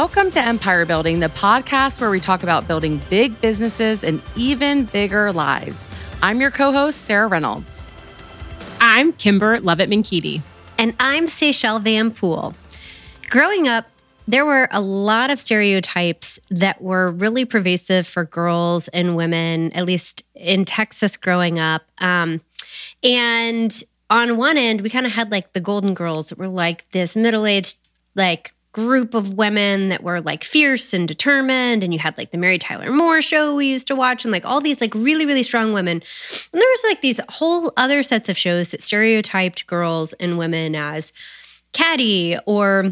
Welcome to Empire Building, the podcast where we talk about building big businesses and even bigger lives. I'm your co-host, Sarah Reynolds. I'm Kimber Lovett-Minkiti. And I'm Seychelle Van Poole. Growing up, there were a lot of stereotypes that were really pervasive for girls and women, at least in Texas growing up. And on one end, we kind of had like the Golden Girls that were like this middle-aged like group of women that were like fierce and determined. And you had like the Mary Tyler Moore show we used to watch and like all these like really, really strong women. And there was like these whole other sets of shows that stereotyped girls and women as catty or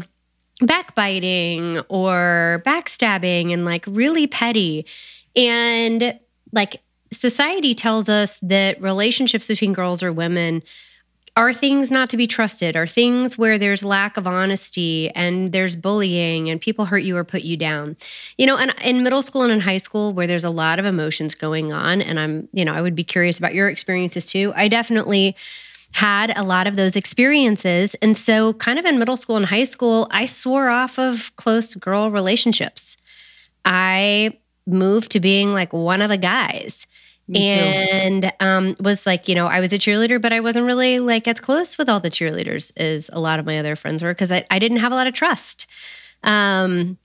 backbiting or backstabbing and like really petty. And like society tells us that relationships between girls or women are things not to be trusted, are things where there's lack of honesty and there's bullying and people hurt you or put you down. You know, and in middle school and in high school where there's a lot of emotions going on, and I would be curious about your experiences too. I definitely had a lot of those experiences. And so kind of in middle school and high school, I swore off of close girl relationships. I moved to being like one of the guys. And was like, you know, I was a cheerleader, but I wasn't really like as close with all the cheerleaders as a lot of my other friends were because I didn't have a lot of trust. And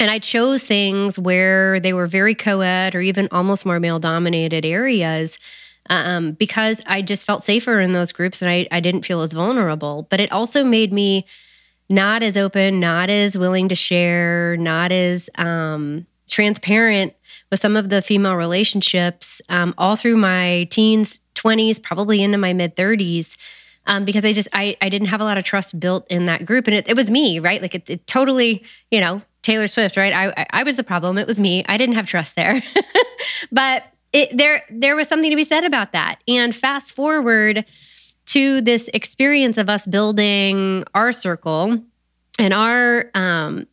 I chose things where they were very co-ed or even almost more male-dominated areas because I just felt safer in those groups and I didn't feel as vulnerable. But it also made me not as open, not as willing to share, not as transparent with some of the female relationships all through my teens, 20s, probably into my mid-30s, because I didn't have a lot of trust built in that group. And it was me, right? Like it totally, you know, Taylor Swift, right? I was the problem. It was me. I didn't have trust there. But there was something to be said about that. And fast forward to this experience of us building our circle and our,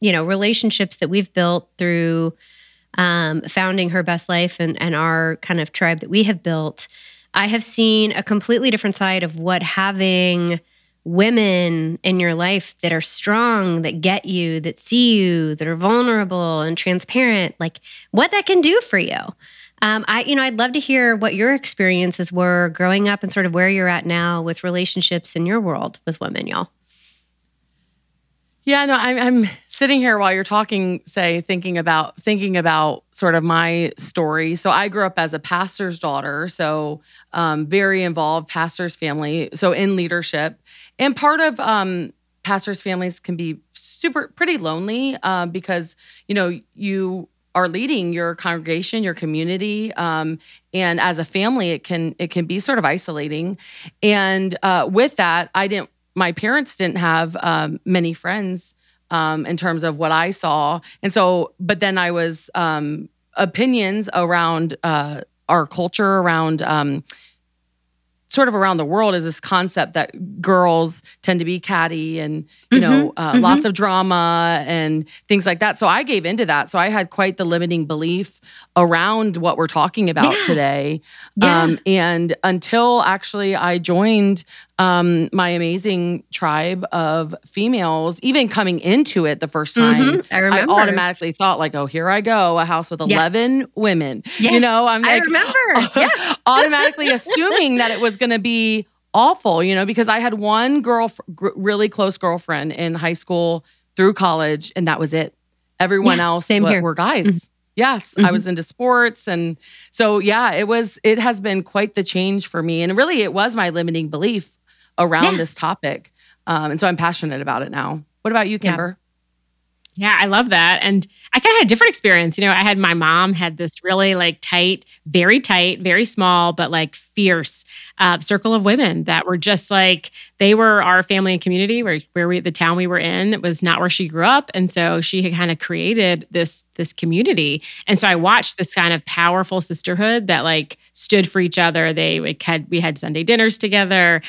relationships that we've built through founding Her Best Life and our kind of tribe that we have built, I have seen a completely different side of what having women in your life that are strong, that get you, that see you, that are vulnerable and transparent, like what that can do for you. I'd love to hear what your experiences were growing up and sort of where you're at now with relationships in your world with women, y'all. Yeah, no, I'm sitting here while you're talking, thinking about sort of my story. So I grew up as a pastor's daughter, so very involved pastor's family, so in leadership. And part of pastor's families can be pretty lonely because, you know, you are leading your congregation, your community, and as a family, it can be sort of isolating. And with that, my parents didn't have many friends in terms of what I saw. And so, but then I was opinions around our culture, around sort of around the world is this concept that girls tend to be catty and, you know, lots of drama and things like that. So I gave into that. So I had quite the limiting belief around what we're talking about today. Yeah. And until actually I joined my amazing tribe of females, even coming into it the first time, I automatically thought like, oh, here I go, a house with 11 women. Yes. You know, I'm like, I remember. Automatically assuming that it was going to be awful, you know, because I had one really close girlfriend in high school through college, and that was it. Everyone else were guys. Mm-hmm. Yes, I was into sports. And so, yeah, it has been quite the change for me. And really, it was my limiting belief around this topic. And so I'm passionate about it now. What about you, Kimber? Yeah, I love that. And I kind of had a different experience. You know, I had my mom had this really like tight, very small, but like fierce circle of women that were just like, they were our family and community where the town we were in was not where she grew up. And so she had kind of created this community. And so I watched this kind of powerful sisterhood that like stood for each other. We had Sunday dinners together.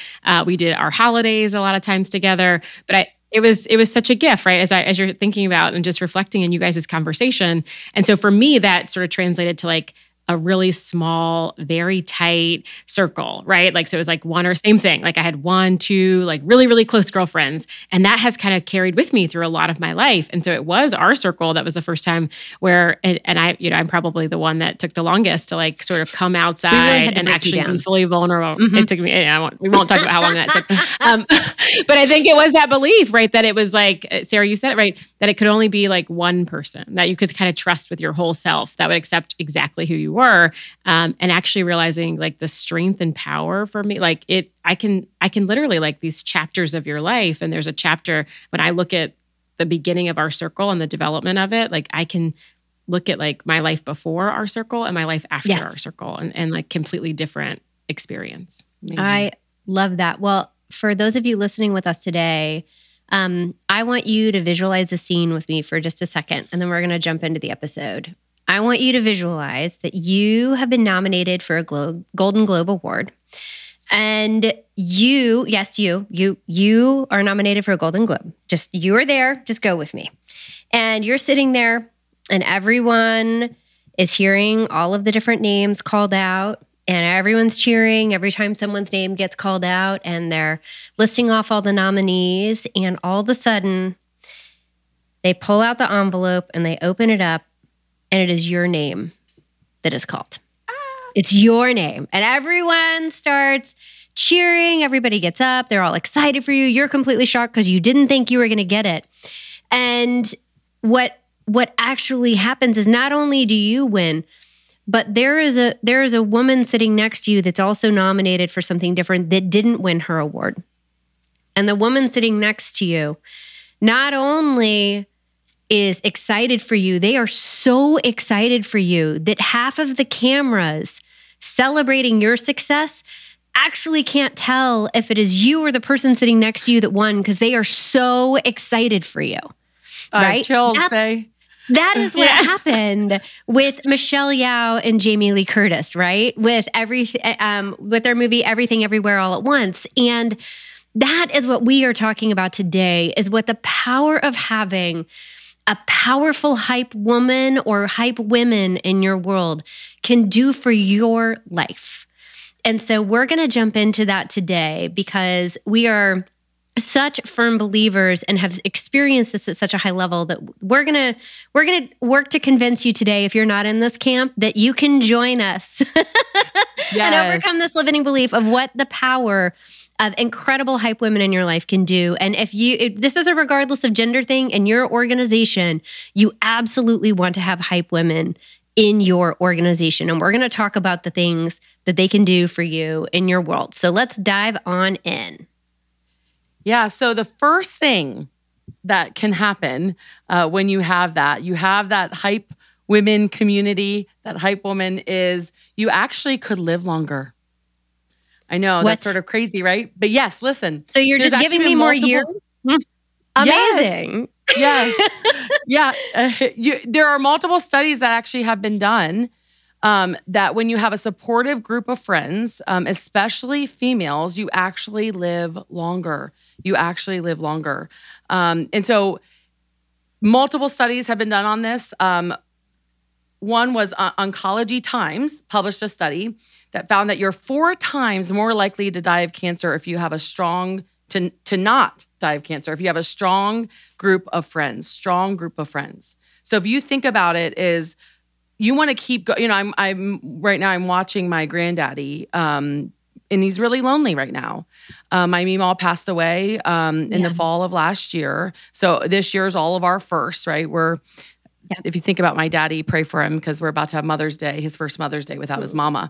We did our holidays a lot of times together. But it was such a gift, right? As you're thinking about and just reflecting in you guys' conversation. And so for me, that sort of translated to like a really small, very tight circle, right? Like, so it was like one or same thing. Like I had one, two, like really, really close girlfriends. And that has kind of carried with me through a lot of my life. And so it was our circle that was the first time where, and I, you know, I'm probably the one that took the longest to like sort of come outside and actually be fully vulnerable. Mm-hmm. It took me, we won't talk about how long that took. But I think it was that belief, right? That it was like, Sarah, you said it right, that it could only be like one person that you could kind of trust with your whole self that would accept exactly who you were, and actually realizing like the strength and power for me, like it, I can literally like these chapters of your life. And there's a chapter when I look at the beginning of our circle and the development of it, like I can look at like my life before our circle and my life after yes. our circle and like completely different experience. Amazing. I love that. Well, for those of you listening with us today, I want you to visualize the scene with me for just a second, and then we're going to jump into the episode. I want you to visualize that you have been nominated for a Golden Globe Award. And you, yes, you are nominated for a Golden Globe. Just, you are there. Just go with me. And you're sitting there and everyone is hearing all of the different names called out and everyone's cheering every time someone's name gets called out and they're listing off all the nominees. And all of a sudden, they pull out the envelope and they open it up. And it is your name that is called. Ah. It's your name. And everyone starts cheering. Everybody gets up. They're all excited for you. You're completely shocked because you didn't think you were going to get it. And what actually happens is not only do you win, but there is a woman sitting next to you that's also nominated for something different that didn't win her award. And the woman sitting next to you not only is excited for you. They are so excited for you that half of the cameras celebrating your success actually can't tell if it is you or the person sitting next to you that won because they are so excited for you. Right? Chills, say. That is what happened with Michelle Yeoh and Jamie Lee Curtis, right? With their movie Everything Everywhere All at Once. And that is what we are talking about today, is what the power of having a powerful hype woman or hype women in your world can do for your life. And so we're going to jump into that today because we are such firm believers and have experienced this at such a high level that we're going to work to convince you today, if you're not in this camp, that you can join us and overcome this limiting belief of what the power of incredible hype women in your life can do. And if this is a regardless of gender thing in your organization, you absolutely want to have hype women in your organization. And we're going to talk about the things that they can do for you in your world. So let's dive on in. Yeah. So the first thing that can happen when you have that hype women community, that hype woman, is you actually could live longer. I know, that's sort of crazy, right? But yes, listen. So you're just giving me more years? Amazing. Yes. Yeah. There are multiple studies that actually have been done that when you have a supportive group of friends, especially females, you actually live longer. And so multiple studies have been done on this. One was Oncology Times published a study that found that you're 4 times more likely to die of cancer if you have a strong, to not die of cancer, if you have a strong group of friends. So if you think about it, is you want to keep, I'm right now, I'm watching my granddaddy, and he's really lonely right now. My Meemaw passed away in the fall of last year. So this year's all of our first, right? If you think about my daddy, pray for him because we're about to have Mother's Day, his first Mother's Day without his mama.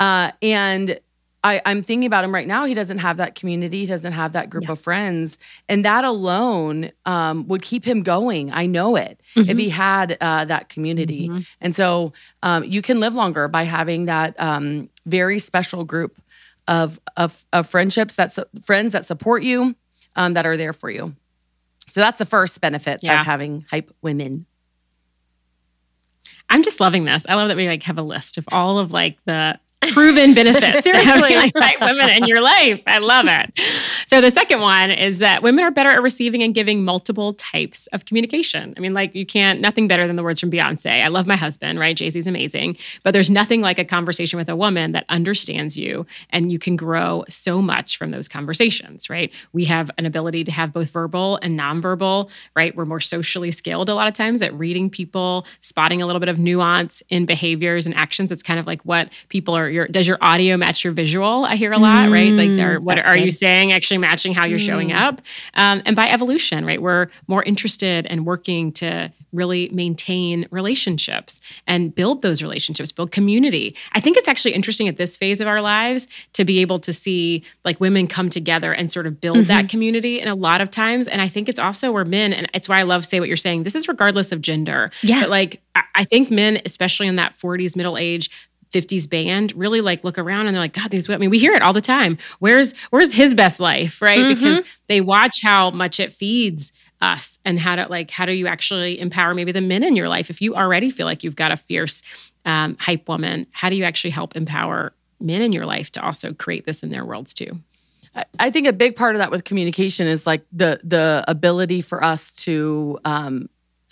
And I'm thinking about him right now. He doesn't have that community. He doesn't have that group of friends. And that alone would keep him going. I know it. Mm-hmm. If he had that community. Mm-hmm. And so you can live longer by having that very special group of friendships, friends that support you, that are there for you. So that's the first benefit of having hype women. I'm just loving this. I love that we like have a list of all of like the proven benefits to having the right women in your life. I love it. So the second one is that women are better at receiving and giving multiple types of communication. I mean, like you can't, nothing better than the words from Beyonce. I love my husband, right? Jay-Z's amazing. But there's nothing like a conversation with a woman that understands you, and you can grow so much from those conversations, right? We have an ability to have both verbal and nonverbal, right? We're more socially skilled a lot of times at reading people, spotting a little bit of nuance in behaviors and actions. It's kind of like what people are, does your audio match your visual? I hear a lot, right? Like, what are you saying actually matching how you're showing up? And by evolution, right? We're more interested in working to really maintain relationships and build those relationships, build community. I think it's actually interesting at this phase of our lives to be able to see like women come together and sort of build that community in a lot of times. And I think it's also where men, and it's why I love say what you're saying, this is regardless of gender. Yeah. But like, I think men, especially in that 40s, middle age, 50s band really like look around and they're like, God, these women, I mean, we hear it all the time. Where's his best life, right? Because they watch how much it feeds us and how do you actually empower maybe the men in your life? If you already feel like you've got a fierce hype woman, how do you actually help empower men in your life to also create this in their worlds too? I think a big part of that with communication is like the ability for us to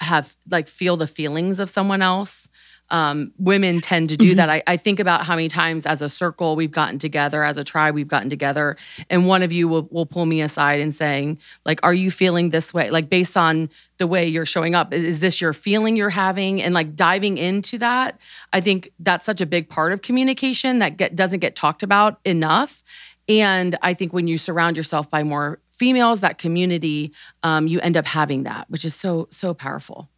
have like feel the feelings of someone else. Women tend to do that. I think about how many times as a circle we've gotten together, as a tribe we've gotten together, and one of you will pull me aside and saying, like, are you feeling this way? Like based on the way you're showing up, is this your feeling you're having? And like diving into that, I think that's such a big part of communication that doesn't get talked about enough. And I think when you surround yourself by more females, that community, you end up having that, which is so, so powerful.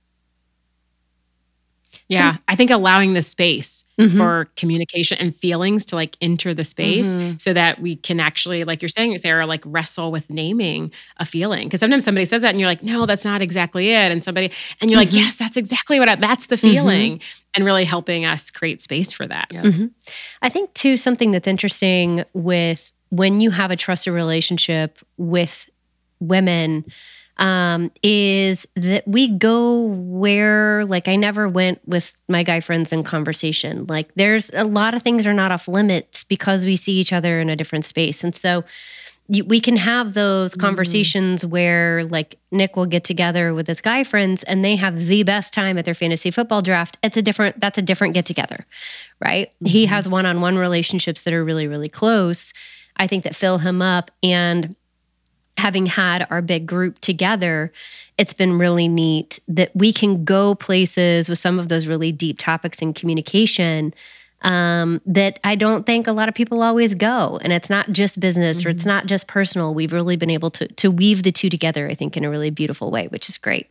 Yeah, I think allowing the space for communication and feelings to like enter the space so that we can actually, like you're saying, Sarah, like wrestle with naming a feeling. Because sometimes somebody says that and you're like, no, that's not exactly it. And you're like, yes, that's exactly what that's the feeling. And really helping us create space for that. Yeah. I think too, something that's interesting with when you have a trusted relationship with women is that we go where, like, I never went with my guy friends in conversation. Like, there's a lot of things are not off limits because we see each other in a different space. And so we can have those conversations where, like, Nick will get together with his guy friends and they have the best time at their fantasy football draft. That's a different get together, right? He has one-on-one relationships that are really, really close, I think, that fill him up. And having had our big group together, it's been really neat that we can go places with some of those really deep topics in communication that I don't think a lot of people always go. And it's not just business or it's not just personal. We've really been able to weave the two together, I think, in a really beautiful way, which is great.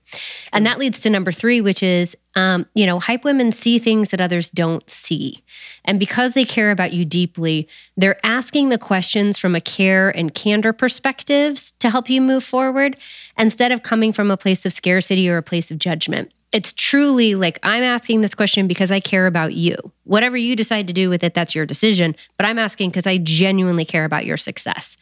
And that leads to number 3, which is, hype women see things that others don't see. And because they care about you deeply, they're asking the questions from a care and candor perspectives to help you move forward instead of coming from a place of scarcity or a place of judgment. It's truly like, I'm asking this question because I care about you. Whatever you decide to do with it, that's your decision. But I'm asking because I genuinely care about your success.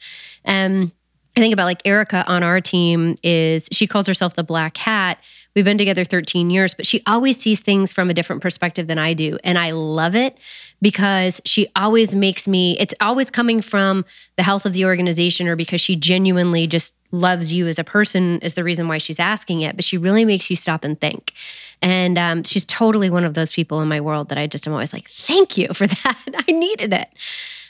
I think about like Erica on our team she calls herself the black hat. We've been together 13 years, but she always sees things from a different perspective than I do. And I love it because she always it's always coming from the health of the organization or because she genuinely just loves you as a person is the reason why she's asking it, but she really makes you stop and think. And she's totally one of those people in my world that I just am always like, thank you for that. I needed it.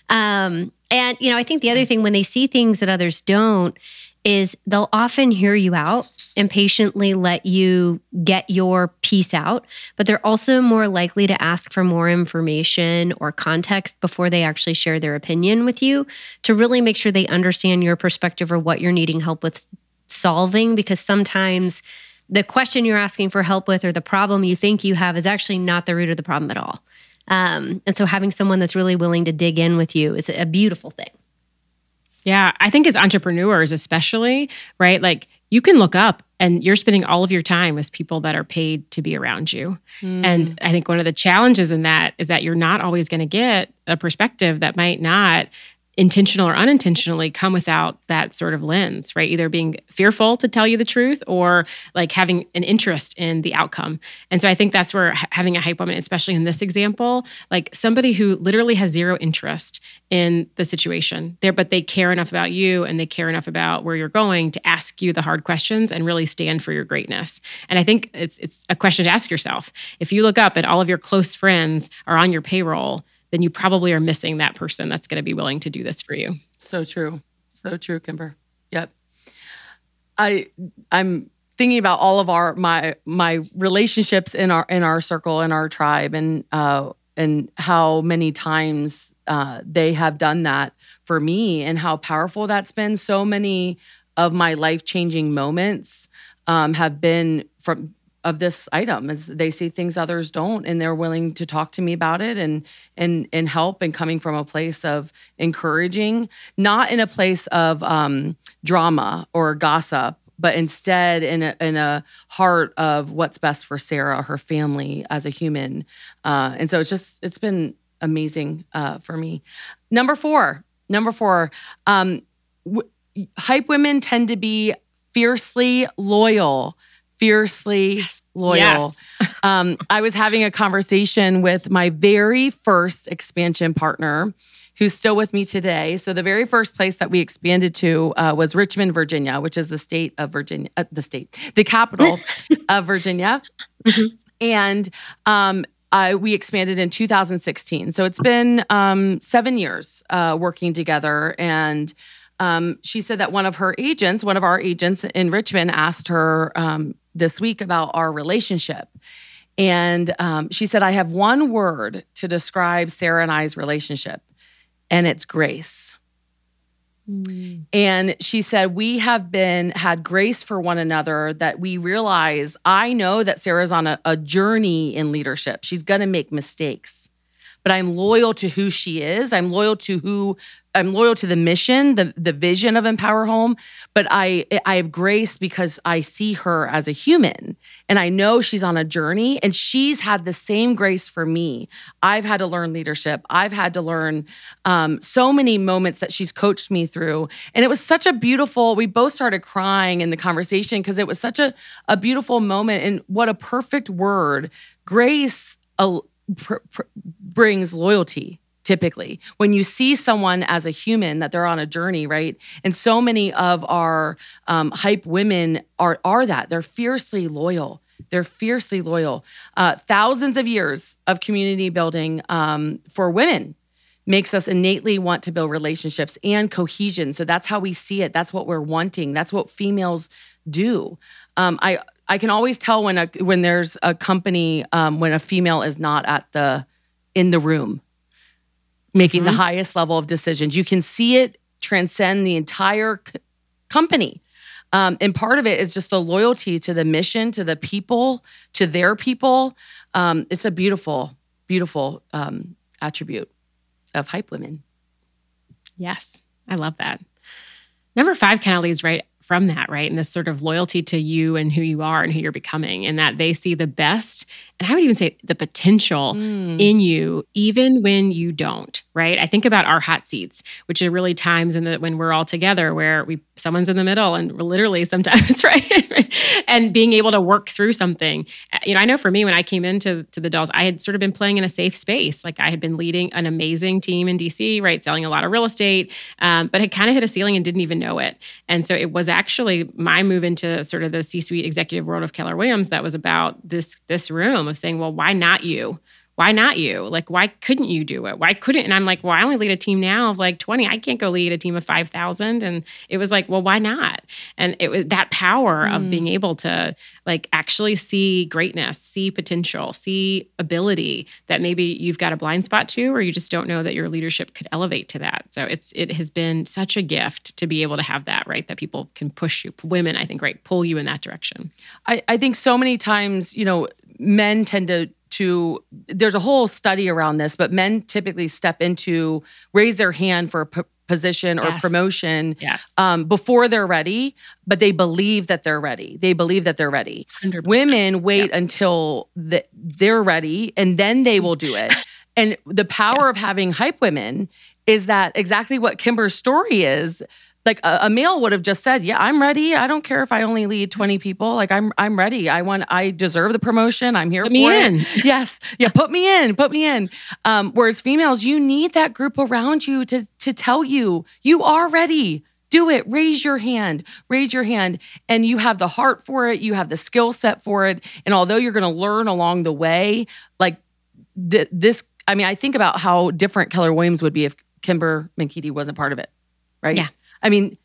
And, I think the other thing when they see things that others don't is they'll often hear you out and patiently let you get your piece out, but they're also more likely to ask for more information or context before they actually share their opinion with you to really make sure they understand your perspective or what you're needing help with solving, because sometimes the question you're asking for help with or the problem you think you have is actually not the root of the problem at all. And so having someone that's really willing to dig in with you is a beautiful thing. Yeah, I think as entrepreneurs especially, right? Like you can look up and you're spending all of your time with people that are paid to be around you. And I think one of the challenges in that is that you're not always going to get a perspective that might not intentional or unintentionally come without that sort of lens, right? Either being fearful to tell you the truth or like having an interest in the outcome. And so I think that's where having a hype woman, especially in this example, like somebody who literally has zero interest in the situation there, but they care enough about you and they care enough about where you're going to ask you the hard questions and really stand for your greatness. And I think it's a question to ask yourself. If you look up and all of your close friends are on your payroll, then you probably are missing that person that's going to be willing to do this for you. So true. So true, Kimber. Yep. I'm thinking about all of my relationships in our circle, in our tribe, and how many times they have done that for me and how powerful that's been. So many of my life-changing moments have been of this item, is they see things others don't, and they're willing to talk to me about it and help, and coming from a place of encouraging, not in a place of drama or gossip, but instead in a heart of what's best for Sarah, her family, as a human. And so it's been amazing for me. Number four, hype women tend to be fiercely loyal. Yes. I was having a conversation with my very first expansion partner, who's still with me today. So the very first place that we expanded to was Richmond, Virginia, which is the capital of Virginia. Mm-hmm. And we expanded in 2016. So it's been 7 years working together. And she said that one of our agents in Richmond asked her this week about our relationship. And she said, I have one word to describe Sarah and I's relationship, and it's grace. Mm. And she said, we have had grace for one another, that we realize, I know that Sarah's on a journey in leadership. She's going to make mistakes, but I'm loyal to who she is. I'm loyal to the mission, the vision of Empower Home, but I have grace because I see her as a human and I know she's on a journey, and she's had the same grace for me. I've had to learn leadership. I've had to learn so many moments that she's coached me through. And it was such a beautiful, we both started crying in the conversation because it was such a beautiful moment, and what a perfect word. Grace brings loyalty. Typically, when you see someone as a human, that they're on a journey, right? And so many of our hype women are that. They're fiercely loyal. Thousands of years of community building for women makes us innately want to build relationships and cohesion. So that's how we see it. That's what we're wanting. That's what females do. I can always tell when there's a company, when a female is not in the room, making mm-hmm. the highest level of decisions. You can see it transcend the entire company. And part of it is just the loyalty to the mission, to the people, to their people. It's a beautiful, beautiful attribute of hype women. Yes, I love that. Number 5 kind of leads right from that, right? And this sort of loyalty to you and who you are and who you're becoming, and that they see the best, and I would even say the potential in you, even when you don't, right? I think about our hot seats, which are really times when we're all together where someone's in the middle, and literally sometimes, right? And being able to work through something. You know, I know for me, when I came into the Dolls, I had sort of been playing in a safe space. Like I had been leading an amazing team in DC, right? Selling a lot of real estate, but had kind of hit a ceiling and didn't even know it. And so it was actually my move into sort of the C-suite executive world of Keller Williams that was about this room of saying, well, why not you? Why not you? Like, why couldn't you do it? Why couldn't? And I'm like, well, I only lead a team now of like 20. I can't go lead a team of 5,000. And it was like, well, why not? And it was that power of being able to like actually see greatness, see potential, see ability that maybe you've got a blind spot to, or you just don't know that your leadership could elevate to that. So it has been such a gift to be able to have that, right? That people can push you, women, I think, right? Pull you in that direction. I think so many times, you know, men tend to there's a whole study around this, but men typically raise their hand for a position or promotion before they're ready, but they believe that they're ready. 100%. Women wait until they're ready, and then they will do it. And the power of having hype women is that exactly what Kimber's story is. Like a male would have just said, yeah, I'm ready. I don't care if I only lead 20 people. Like I'm ready. I deserve the promotion. I'm here for it. Yes. Yeah. Put me in. Whereas females, you need that group around you to tell you, you are ready. Do it. Raise your hand. And you have the heart for it. You have the skill set for it. And although you're going to learn along the way, like this, I mean, I think about how different Keller Williams would be if Kimber Minkiti wasn't part of it. Right? Yeah. I mean,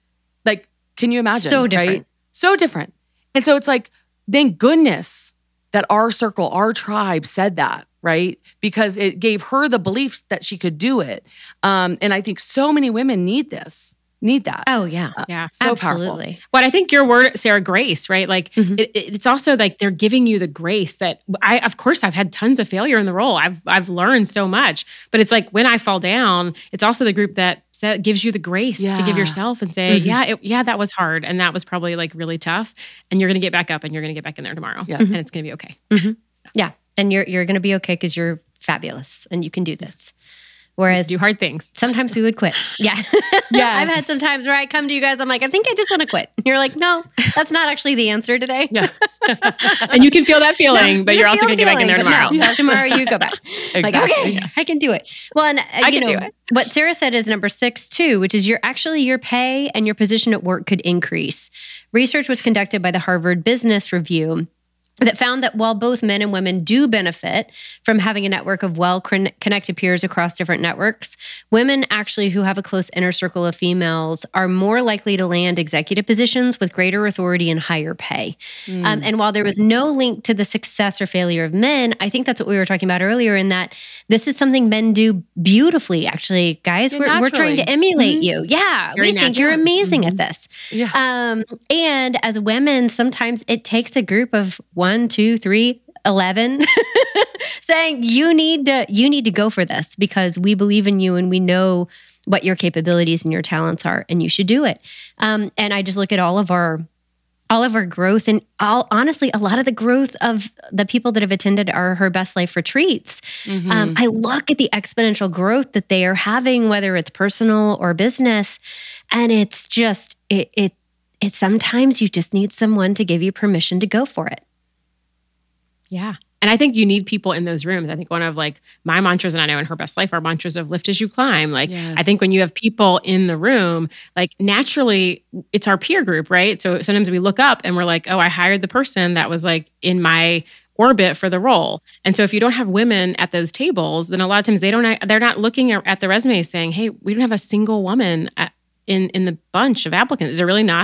like, can you imagine? So different. Right? So different. And so it's like, thank goodness that our circle, our tribe said that, right? Because it gave her the belief that she could do it. And I think so many women need that. Oh, yeah. Yeah. So absolutely. Powerful. But I think your word, Sarah, grace, right? Like, it's also like they're giving you the grace that I've had tons of failure in the role. I've learned so much. But it's like when I fall down, it's also the group that gives you the grace to give yourself and say, that was hard. And that was probably like really tough. And you're going to get back up and you're going to get back in there tomorrow. Yeah. And it's going to be okay. Mm-hmm. Yeah. And you're going to be okay because you're fabulous and you can do this. Whereas do hard things. Sometimes we would quit. Yeah. Yeah. I've had some times where I come to you guys, I'm like, I think I just want to quit. And you're like, no, that's not actually the answer today. Yeah. And you can feel that feeling, but you're also going to get back in there tomorrow. No, tomorrow you go back. Exactly. Like, okay, I can do it. Well, and you know, what Sarah said is number 6 too, which is your pay and your position at work could increase. Research was conducted by the Harvard Business Review that found that while both men and women do benefit from having a network of well-connected peers across different networks, women actually who have a close inner circle of females are more likely to land executive positions with greater authority and higher pay. Mm. And while there was no link to the success or failure of men, I think that's what we were talking about earlier in that this is something men do beautifully, actually. Guys, we're trying to emulate you. Yeah, we think you're amazing at this. Yeah. And as women, sometimes it takes a group of 11 saying you need to go for this because we believe in you and we know what your capabilities and your talents are and you should do it. And I just look at all of our growth and honestly, a lot of the growth of the people that have attended our Her Best Life retreats. Mm-hmm. I look at the exponential growth that they are having, whether it's personal or business, and it's just it sometimes you just need someone to give you permission to go for it. Yeah. And I think you need people in those rooms. I think one of like my mantras, and I know in Her Best Life, our mantras of lift as you climb. Like, yes. I think when you have people in the room, like naturally it's our peer group, right? So sometimes we look up and we're like, oh, I hired the person that was like in my orbit for the role. And so if you don't have women at those tables, then a lot of times they're not looking at the resume saying, hey, we don't have a single woman in the bunch of applicants. Is there really no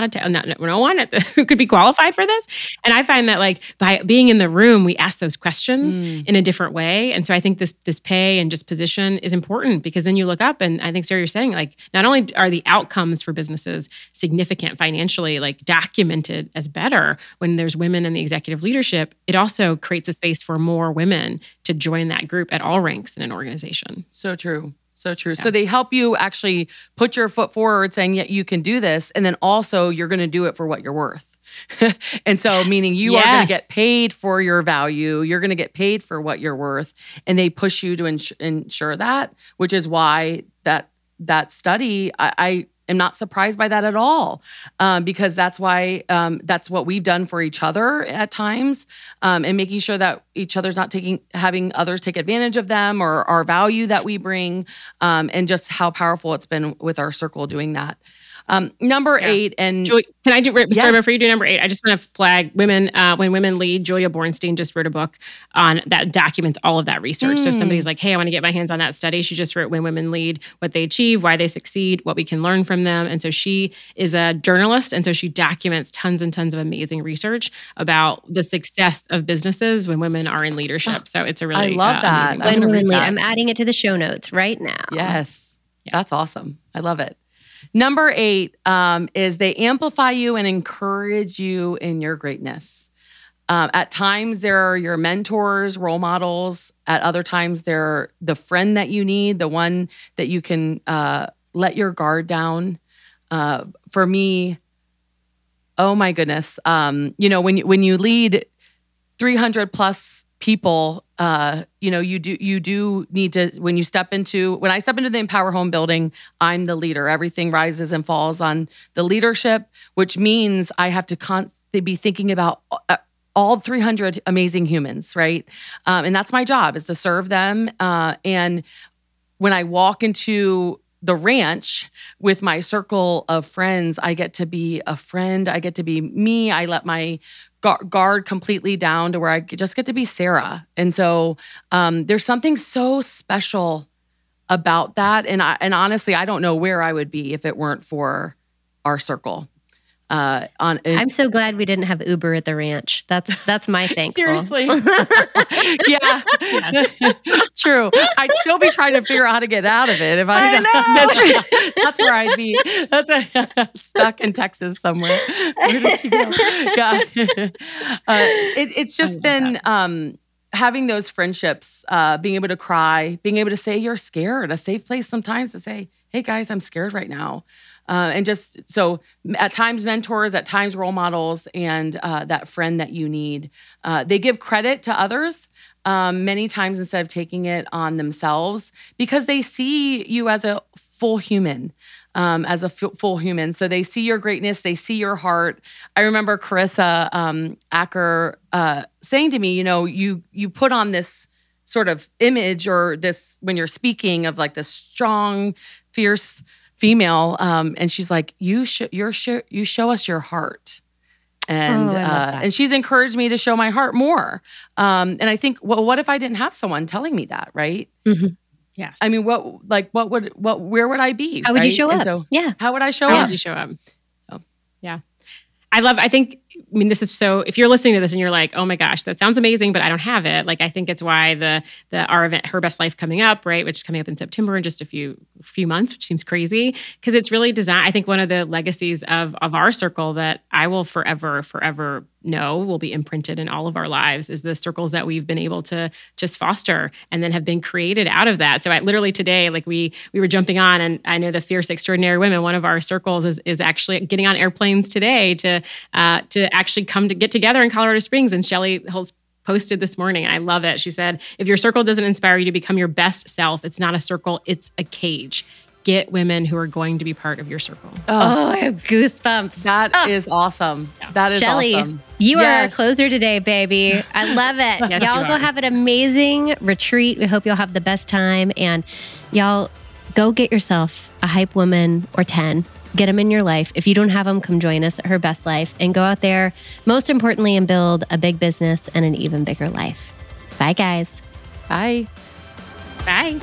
one who could be qualified for this? And I find that like by being in the room, we ask those questions in a different way. And so I think this pay and just position is important because then you look up and I think, Sarah, you're saying like, not only are the outcomes for businesses significant financially, like documented as better when there's women in the executive leadership, it also creates a space for more women to join that group at all ranks in an organization. So true. So true. Yeah. So they help you actually put your foot forward saying, yeah, you can do this. And then also you're going to do it for what you're worth. And so meaning you are going to get paid for your value. You're going to get paid for what you're worth. And they push you to ensure that, which is why that study, I am not surprised by that at all. Because that's why, that's what we've done for each other at times. And making sure that each other's not having others take advantage of them or our value that we bring. And just how powerful it's been with our circle doing that. Number 8 and Julia, can I do? Sorry, before you do number 8, I just want to flag women. When women lead, Julia Boorstin just wrote a book on that documents all of that research. So if somebody's like, "Hey, I want to get my hands on that study," she just wrote "When Women Lead: What They Achieve, Why They Succeed, What We Can Learn from Them." And so she is a journalist, and so she documents tons and tons of amazing research about the success of businesses when women are in leadership. So it's a really I love that. When women lead, I'm adding it to the show notes right now. Yes, that's awesome. I love it. Number 8 is they amplify you and encourage you in your greatness. At times, they're your mentors, role models. At other times, they're the friend that you need, the one that you can let your guard down. For me, oh my goodness, when you lead 300 plus people, you do need to, when I step into the Empower Home building, I'm the leader. Everything rises and falls on the leadership, which means I have to constantly be thinking about all 300 amazing humans, right? And that's my job, is to serve them. And when I walk into the ranch with my circle of friends, I get to be a friend. I get to be me. I let my guard completely down to where I just get to be Sarah. And so there's something so special about that. And honestly, I don't know where I would be if it weren't for our circle. I'm so glad we didn't have Uber at the ranch. That's my thankful. Seriously. Yeah. True. I'd still be trying to figure out how to get out of it if I know. That's where I'd be. Stuck in Texas somewhere. Where did she go? Yeah. It's just been having those friendships, being able to cry, being able to say you're scared, a safe place sometimes to say, hey guys, I'm scared right now. And just so at times mentors, at times role models, and that friend that you need. They give credit to others many times instead of taking it on themselves, because they see you as a full human. So they see your greatness. They see your heart. I remember Carissa Acker saying to me, you put on this sort of image or this, when you're speaking, of like this strong, fierce female, and she's like, you show us your heart, and she's encouraged me to show my heart more. And I think, well, what if I didn't have someone telling me that, right? Mm-hmm. Yeah. I mean, where would I be? How would you show up? So, yeah. How would I show up? How would you show up? So, yeah. If you're listening to this and you're like, oh my gosh, that sounds amazing, but I don't have it. Like, I think it's why our event, Her Best Life, coming up, right, which is coming up in September in just a few months, which seems crazy, because it's really designed. I think one of the legacies of our circle that I will forever know will be imprinted in all of our lives is the circles that we've been able to just foster and then have been created out of that. So I literally today, like we were jumping on, and I know the Fierce Extraordinary Women, one of our circles is actually getting on airplanes today to actually come to get together in Colorado Springs. And Shelly Holtz posted this morning, I love it. She said, if your circle doesn't inspire you to become your best self, it's not a circle, it's a cage. Get women who are going to be part of your circle. Oh, I have goosebumps. That is awesome. Yeah. That is Shelly, awesome. You are our closer today, baby. I love it. Yes, y'all go have an amazing retreat. We hope you'll have the best time. And y'all go get yourself a hype woman or 10. Get them in your life. If you don't have them, come join us at Her Best Life and go out there, most importantly, and build a big business and an even bigger life. Bye, guys. Bye. Bye.